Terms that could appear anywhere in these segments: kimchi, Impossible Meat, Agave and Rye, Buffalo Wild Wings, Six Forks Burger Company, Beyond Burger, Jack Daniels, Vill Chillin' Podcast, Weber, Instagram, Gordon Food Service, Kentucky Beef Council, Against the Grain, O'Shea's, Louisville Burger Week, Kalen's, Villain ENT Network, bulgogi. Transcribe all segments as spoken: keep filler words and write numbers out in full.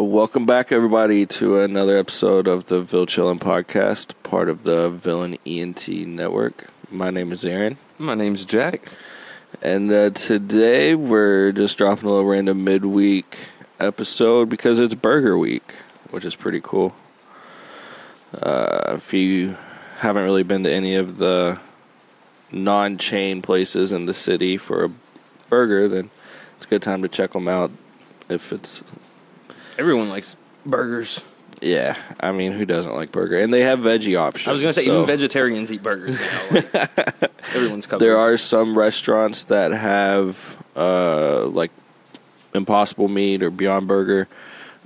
Uh, welcome back, everybody, to another episode of the Vill Chillin' Podcast, part of the Villain E N T Network. My name is Aaron. My name's Jack. And uh, today we're just dropping a little random midweek episode because it's Burger Week, which is pretty cool. Uh, if you haven't really been to any of the non-chain places in the city for a burger, then it's a good time to check them out if it's... Everyone likes burgers. Yeah, I mean, who doesn't like burger? And they have veggie options. I was going to say, so. Even vegetarians eat burgers now. Like, everyone's covered. There are some restaurants that have, uh, like, Impossible Meat or Beyond Burger,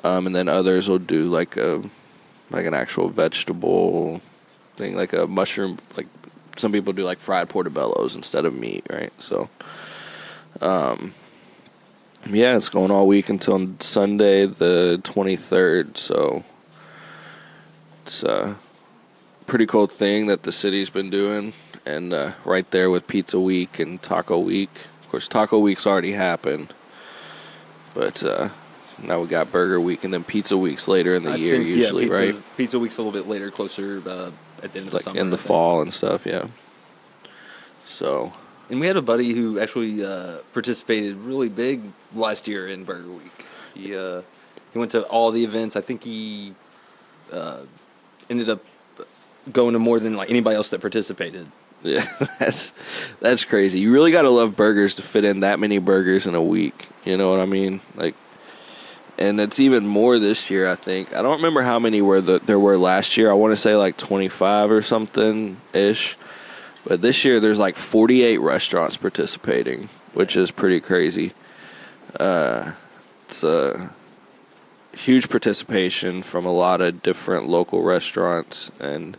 um, and then others will do, like, a like an actual vegetable thing, like a mushroom. Like, some people do, like, fried portobellos instead of meat, right? So, um... yeah, it's going all week until Sunday the twenty-third, so it's a pretty cool thing that the city's been doing, and uh, right there with Pizza Week and Taco Week. Of course, Taco Week's already happened, but uh, now we got Burger Week, and then Pizza Week's later in the I year think, usually, yeah, right? Pizza Week's a little bit later, closer uh, at the end of like the summer. In the fall and stuff, yeah. So... And we had a buddy who actually uh, participated really big last year in Burger Week. He uh, he went to all the events. I think he uh, ended up going to more than like anybody else that participated. Yeah, that's that's crazy. You really got to love burgers to fit in that many burgers in a week. You know what I mean? Like, and it's even more this year, I think. I don't remember how many were the, there were last year. I want to say like twenty-five or something ish. But this year, there's like forty-eight restaurants participating, which is pretty crazy. Uh, it's a huge participation from a lot of different local restaurants, and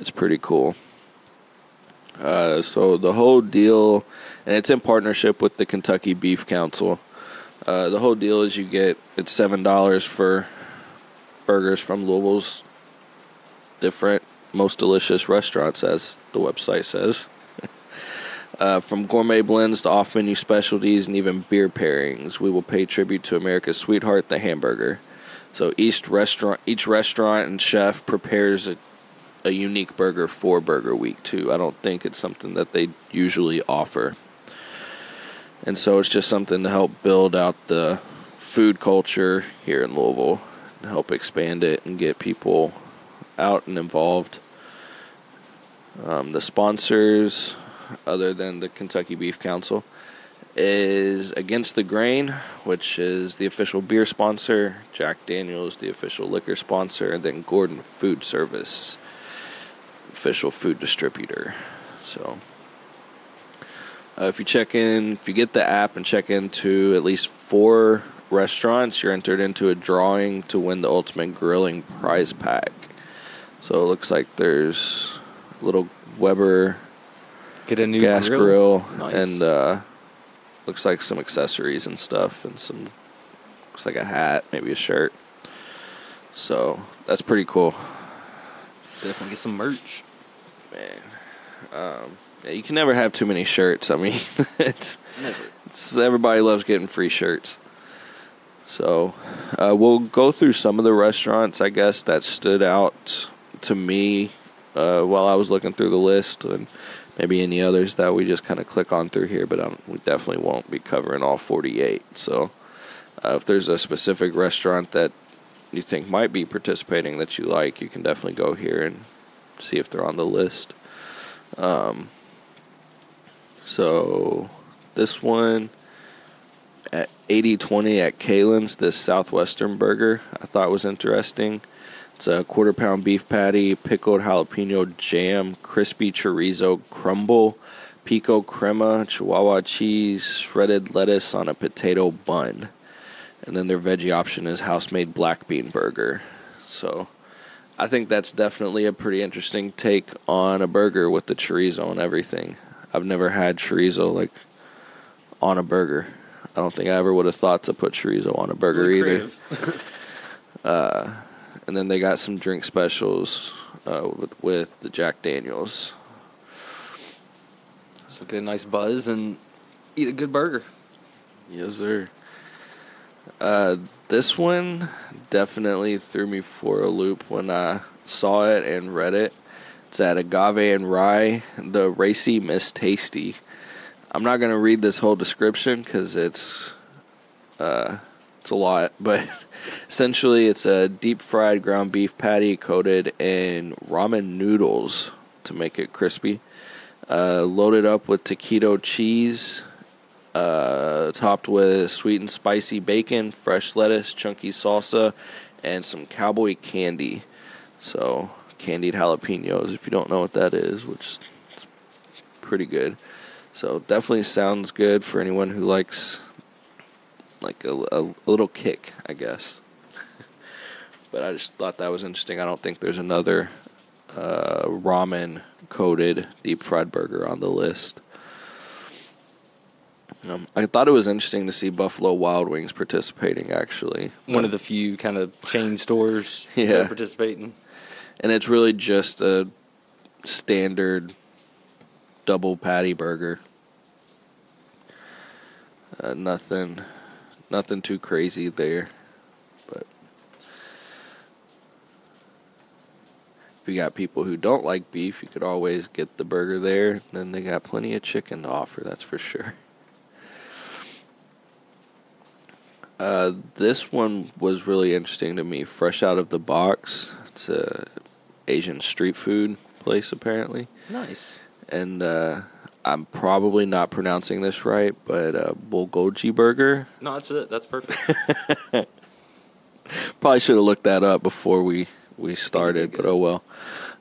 it's pretty cool. Uh, so the whole deal, and it's in partnership with the Kentucky Beef Council. Uh, the whole deal is you get, it's seven dollars for burgers from Louisville's different most delicious restaurants, as the website says. uh, from gourmet blends to off-menu specialties and even beer pairings, we will pay tribute to America's sweetheart, the hamburger. So each restaurant each restaurant and chef prepares a, a unique burger for Burger Week, too. I don't think it's something that they usually offer. And so it's just something to help build out the food culture here in Louisville, and help expand it and get people out and involved. Um, the sponsors, other than the Kentucky Beef Council, is Against the Grain, which is the official beer sponsor, Jack Daniels, the official liquor sponsor, and then Gordon Food Service, official food distributor. So, uh, if you check in, if you get the app and check into at least four restaurants, you're entered into a drawing to win the Ultimate Grilling Prize Pack. So it looks like there's a little Weber Get a new gas grill, grill nice. and uh, looks like some accessories and stuff, and some looks like a hat, maybe a shirt. So that's pretty cool. Definitely get some merch, man. Um, yeah, you can never have too many shirts. I mean, it's, never. it's everybody loves getting free shirts. So uh, we'll go through some of the restaurants, I guess, that stood out to me uh, while I was looking through the list, and maybe any others that we just kind of click on through here, but um, we definitely won't be covering all forty-eight. So uh, if there's a specific restaurant that you think might be participating that you like, you can definitely go here and see if they're on the list. Um, so this one at eighty twenty at Kalen's, this Southwestern burger I thought was interesting. It's a quarter pound beef patty, pickled jalapeno jam, crispy chorizo crumble, pico crema, chihuahua cheese, shredded lettuce on a potato bun. And then their veggie option is house-made black bean burger. So I think that's definitely a pretty interesting take on a burger with the chorizo and everything. I've never had chorizo like on a burger. I don't think I ever would have thought to put chorizo on a burger really either. uh... And then they got some drink specials uh, with, with the Jack Daniels. So get a nice buzz and eat a good burger. Yes, sir. Uh, This one definitely threw me for a loop when I saw it and read it. It's at Agave and Rye, the Racy Miss Tasty. I'm not going to read this whole description because it's, uh, it's a lot, but essentially it's a deep-fried ground beef patty coated in ramen noodles to make it crispy, uh, loaded up with taquito cheese, uh, topped with sweet and spicy bacon, fresh lettuce, chunky salsa, and some cowboy candy. So, candied jalapenos, if you don't know what that is, which is pretty good. So, definitely sounds good for anyone who likes, like, a, a little kick, I guess. But I just thought that was interesting. I don't think there's another uh, ramen-coated deep-fried burger on the list. Um, I thought it was interesting to see Buffalo Wild Wings participating, actually. One of the few kind of chain stores yeah. that are participating. And it's really just a standard double patty burger. Uh, nothing, nothing too crazy there. But if you got people who don't like beef, you could always get the burger there. Then they got plenty of chicken to offer, that's for sure. Uh, this one was really interesting to me. Fresh out of the box. It's a Asian street food place, apparently. Nice. And uh, I'm probably not pronouncing this right, but uh, bulgogi burger. No, that's it. That's perfect. Probably should have looked that up before we, we started, but oh well.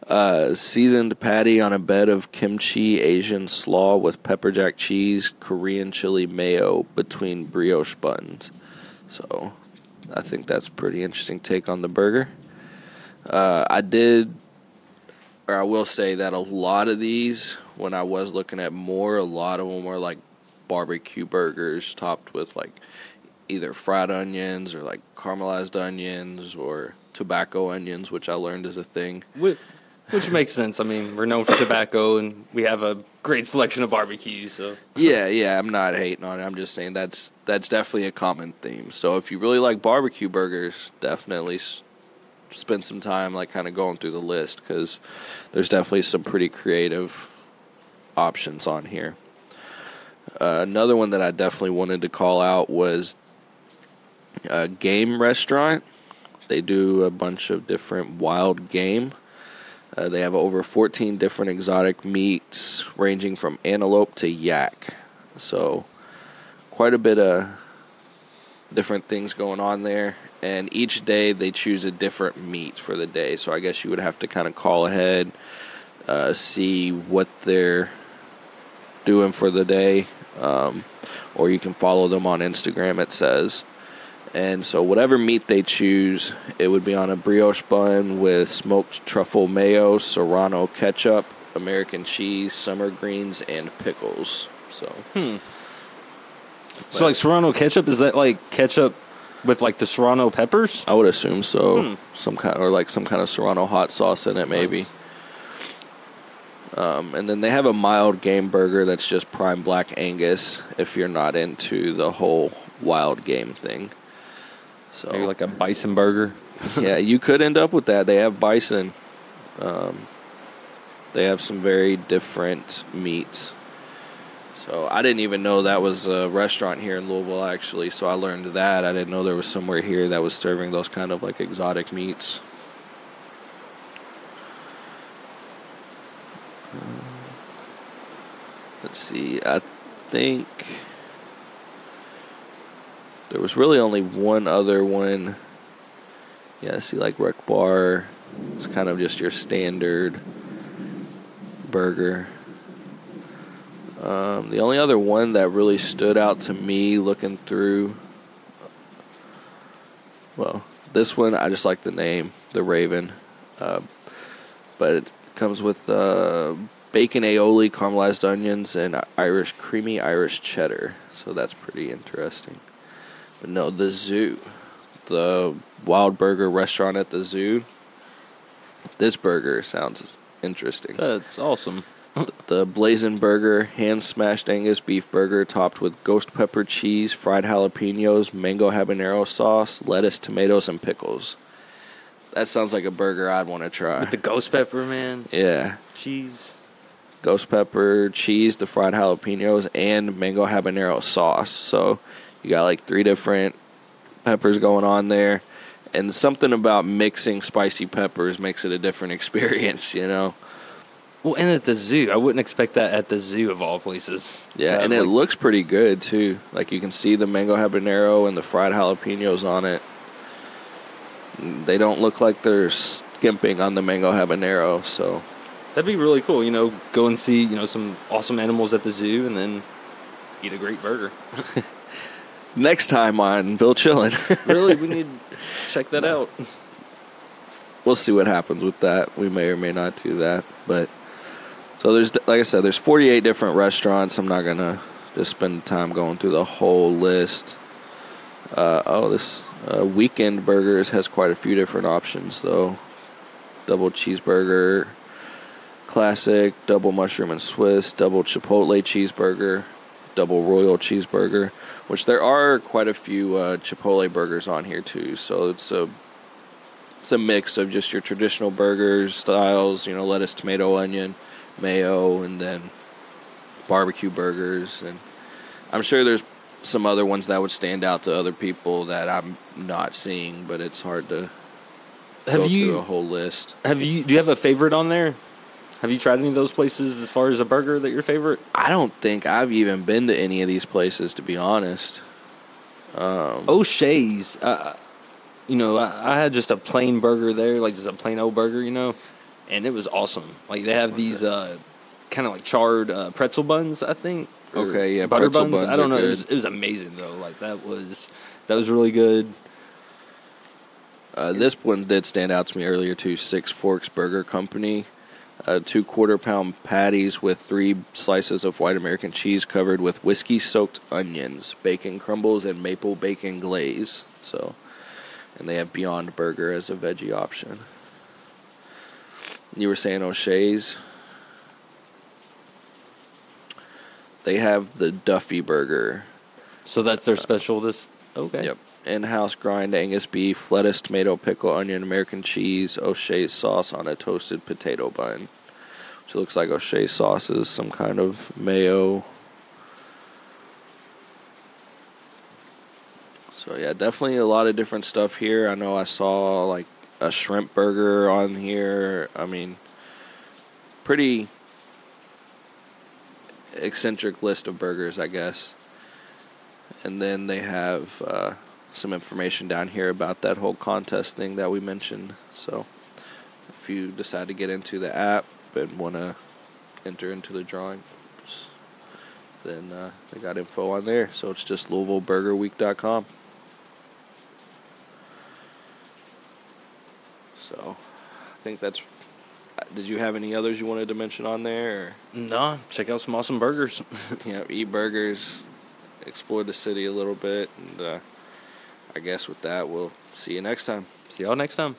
Uh, seasoned patty on a bed of kimchi, Asian slaw with pepper jack cheese, Korean chili mayo between brioche buns. So I think that's a pretty interesting take on the burger. Uh, I did, or I will say that a lot of these, when I was looking at more, a lot of them were like barbecue burgers topped with like either fried onions or like caramelized onions or tobacco onions, which I learned is a thing. Which, which makes sense. I mean, we're known for tobacco and we have a great selection of barbecues. So yeah, yeah, I'm not hating on it. I'm just saying that's that's definitely a common theme. So if you really like barbecue burgers, definitely spend some time like kind of going through the list because there's definitely some pretty creative options on here. Uh, another one that I definitely wanted to call out was a game restaurant. They do a bunch of different wild game. Uh, they have over fourteen different exotic meats ranging from antelope to yak. So quite a bit of different things going on there. And each day they choose a different meat for the day. So I guess you would have to kind of call ahead, uh, see what they're doing for the day. Um, or you can follow them on Instagram, it says. And so whatever meat they choose, it would be on a brioche bun with smoked truffle mayo, serrano ketchup, American cheese, summer greens, and pickles. So, hmm. so like serrano ketchup, is that like ketchup with like the serrano peppers? I would assume so. Hmm. Some kind or like some kind of serrano hot sauce in it, maybe. Nice. Um, and then they have a mild game burger that's just prime black Angus if you're not into the whole wild game thing. So maybe like a bison burger. Yeah, you could end up with that. They have bison. Um, they have some very different meats. So I didn't even know that was a restaurant here in Louisville, actually. So I learned that. I didn't know there was somewhere here that was serving those kind of like exotic meats. Um, let's see. I think there was really only one other one. Yeah, see, like Rec Bar. It's kind of just your standard burger. Um, the only other one that really stood out to me looking through, well, this one, I just like the name, The Raven. Uh, but it comes with uh, bacon aioli, caramelized onions, and Irish creamy Irish cheddar. So that's pretty interesting. But no, the zoo, the Wild Burger restaurant at the zoo. This burger sounds interesting. That's awesome. the Blazin' Burger, hand-smashed Angus beef burger topped with ghost pepper cheese, fried jalapenos, mango habanero sauce, lettuce, tomatoes, and pickles. That sounds like a burger I'd want to try. With the ghost pepper, man? Yeah. Cheese. Ghost pepper, cheese, the fried jalapenos, and mango habanero sauce. So you got like three different peppers going on there. And something about mixing spicy peppers makes it a different experience, you know? Well, and at the zoo. I wouldn't expect that at the zoo of all places. Yeah, uh, and like, it looks pretty good, too. Like, you can see the mango habanero and the fried jalapenos on it. They don't look like they're skimping on the mango habanero, so... That'd be really cool, you know, go and see, you know, some awesome animals at the zoo and then eat a great burger. Next time on Vill Chillin'. Really, we need to check that no. out. We'll see what happens with that. We may or may not do that, but... So there's, like I said, there's forty-eight different restaurants. I'm not going to just spend time going through the whole list. Uh, oh, this uh, Weekend Burgers has quite a few different options, though. Double cheeseburger, classic, double mushroom and Swiss, double chipotle cheeseburger, double royal cheeseburger, which there are quite a few uh, chipotle burgers on here, too. So it's a it's a mix of just your traditional burgers, styles, you know, lettuce, tomato, onion, mayo, and then barbecue burgers, and I'm sure there's some other ones that would stand out to other people that I'm not seeing, but it's hard to have go you, through a whole list. Have you? Do you have a favorite on there? Have you tried any of those places as far as a burger that your favorite? I don't think I've even been to any of these places, to be honest. Um, O'Shea's, uh, you know, I, I had just a plain burger there, like just a plain old burger, you know. And it was awesome. Like, they have these uh, kind of, like, charred uh, pretzel buns, I think. Okay, yeah, butter buns. buns. I don't know. It was, it was amazing, though. Like, that was that was really good. Uh, this one did stand out to me earlier, too. Six Forks Burger Company. Uh, two quarter-pound patties with three slices of white American cheese covered with whiskey-soaked onions, bacon crumbles, and maple bacon glaze. So, and they have Beyond Burger as a veggie option. You were saying O'Shea's. They have the Duffy Burger. So that's their uh, special this... Okay. Yep. In-house grind Angus beef, lettuce, tomato, pickle, onion, American cheese, O'Shea's sauce on a toasted potato bun. Which looks like O'Shea's sauce is some kind of mayo. So yeah, definitely a lot of different stuff here. I know I saw like a shrimp burger on here. I mean, pretty eccentric list of burgers, I guess. And then they have uh, some information down here about that whole contest thing that we mentioned. So if you decide to get into the app and want to enter into the drawing, then uh, they got info on there. So it's just Louisville Burger Week dot com. So, I think that's... Did you have any others you wanted to mention on there? Or? No, check out some awesome burgers. Yeah, eat burgers, explore the city a little bit, and uh, I guess with that, we'll see you next time. See y'all next time.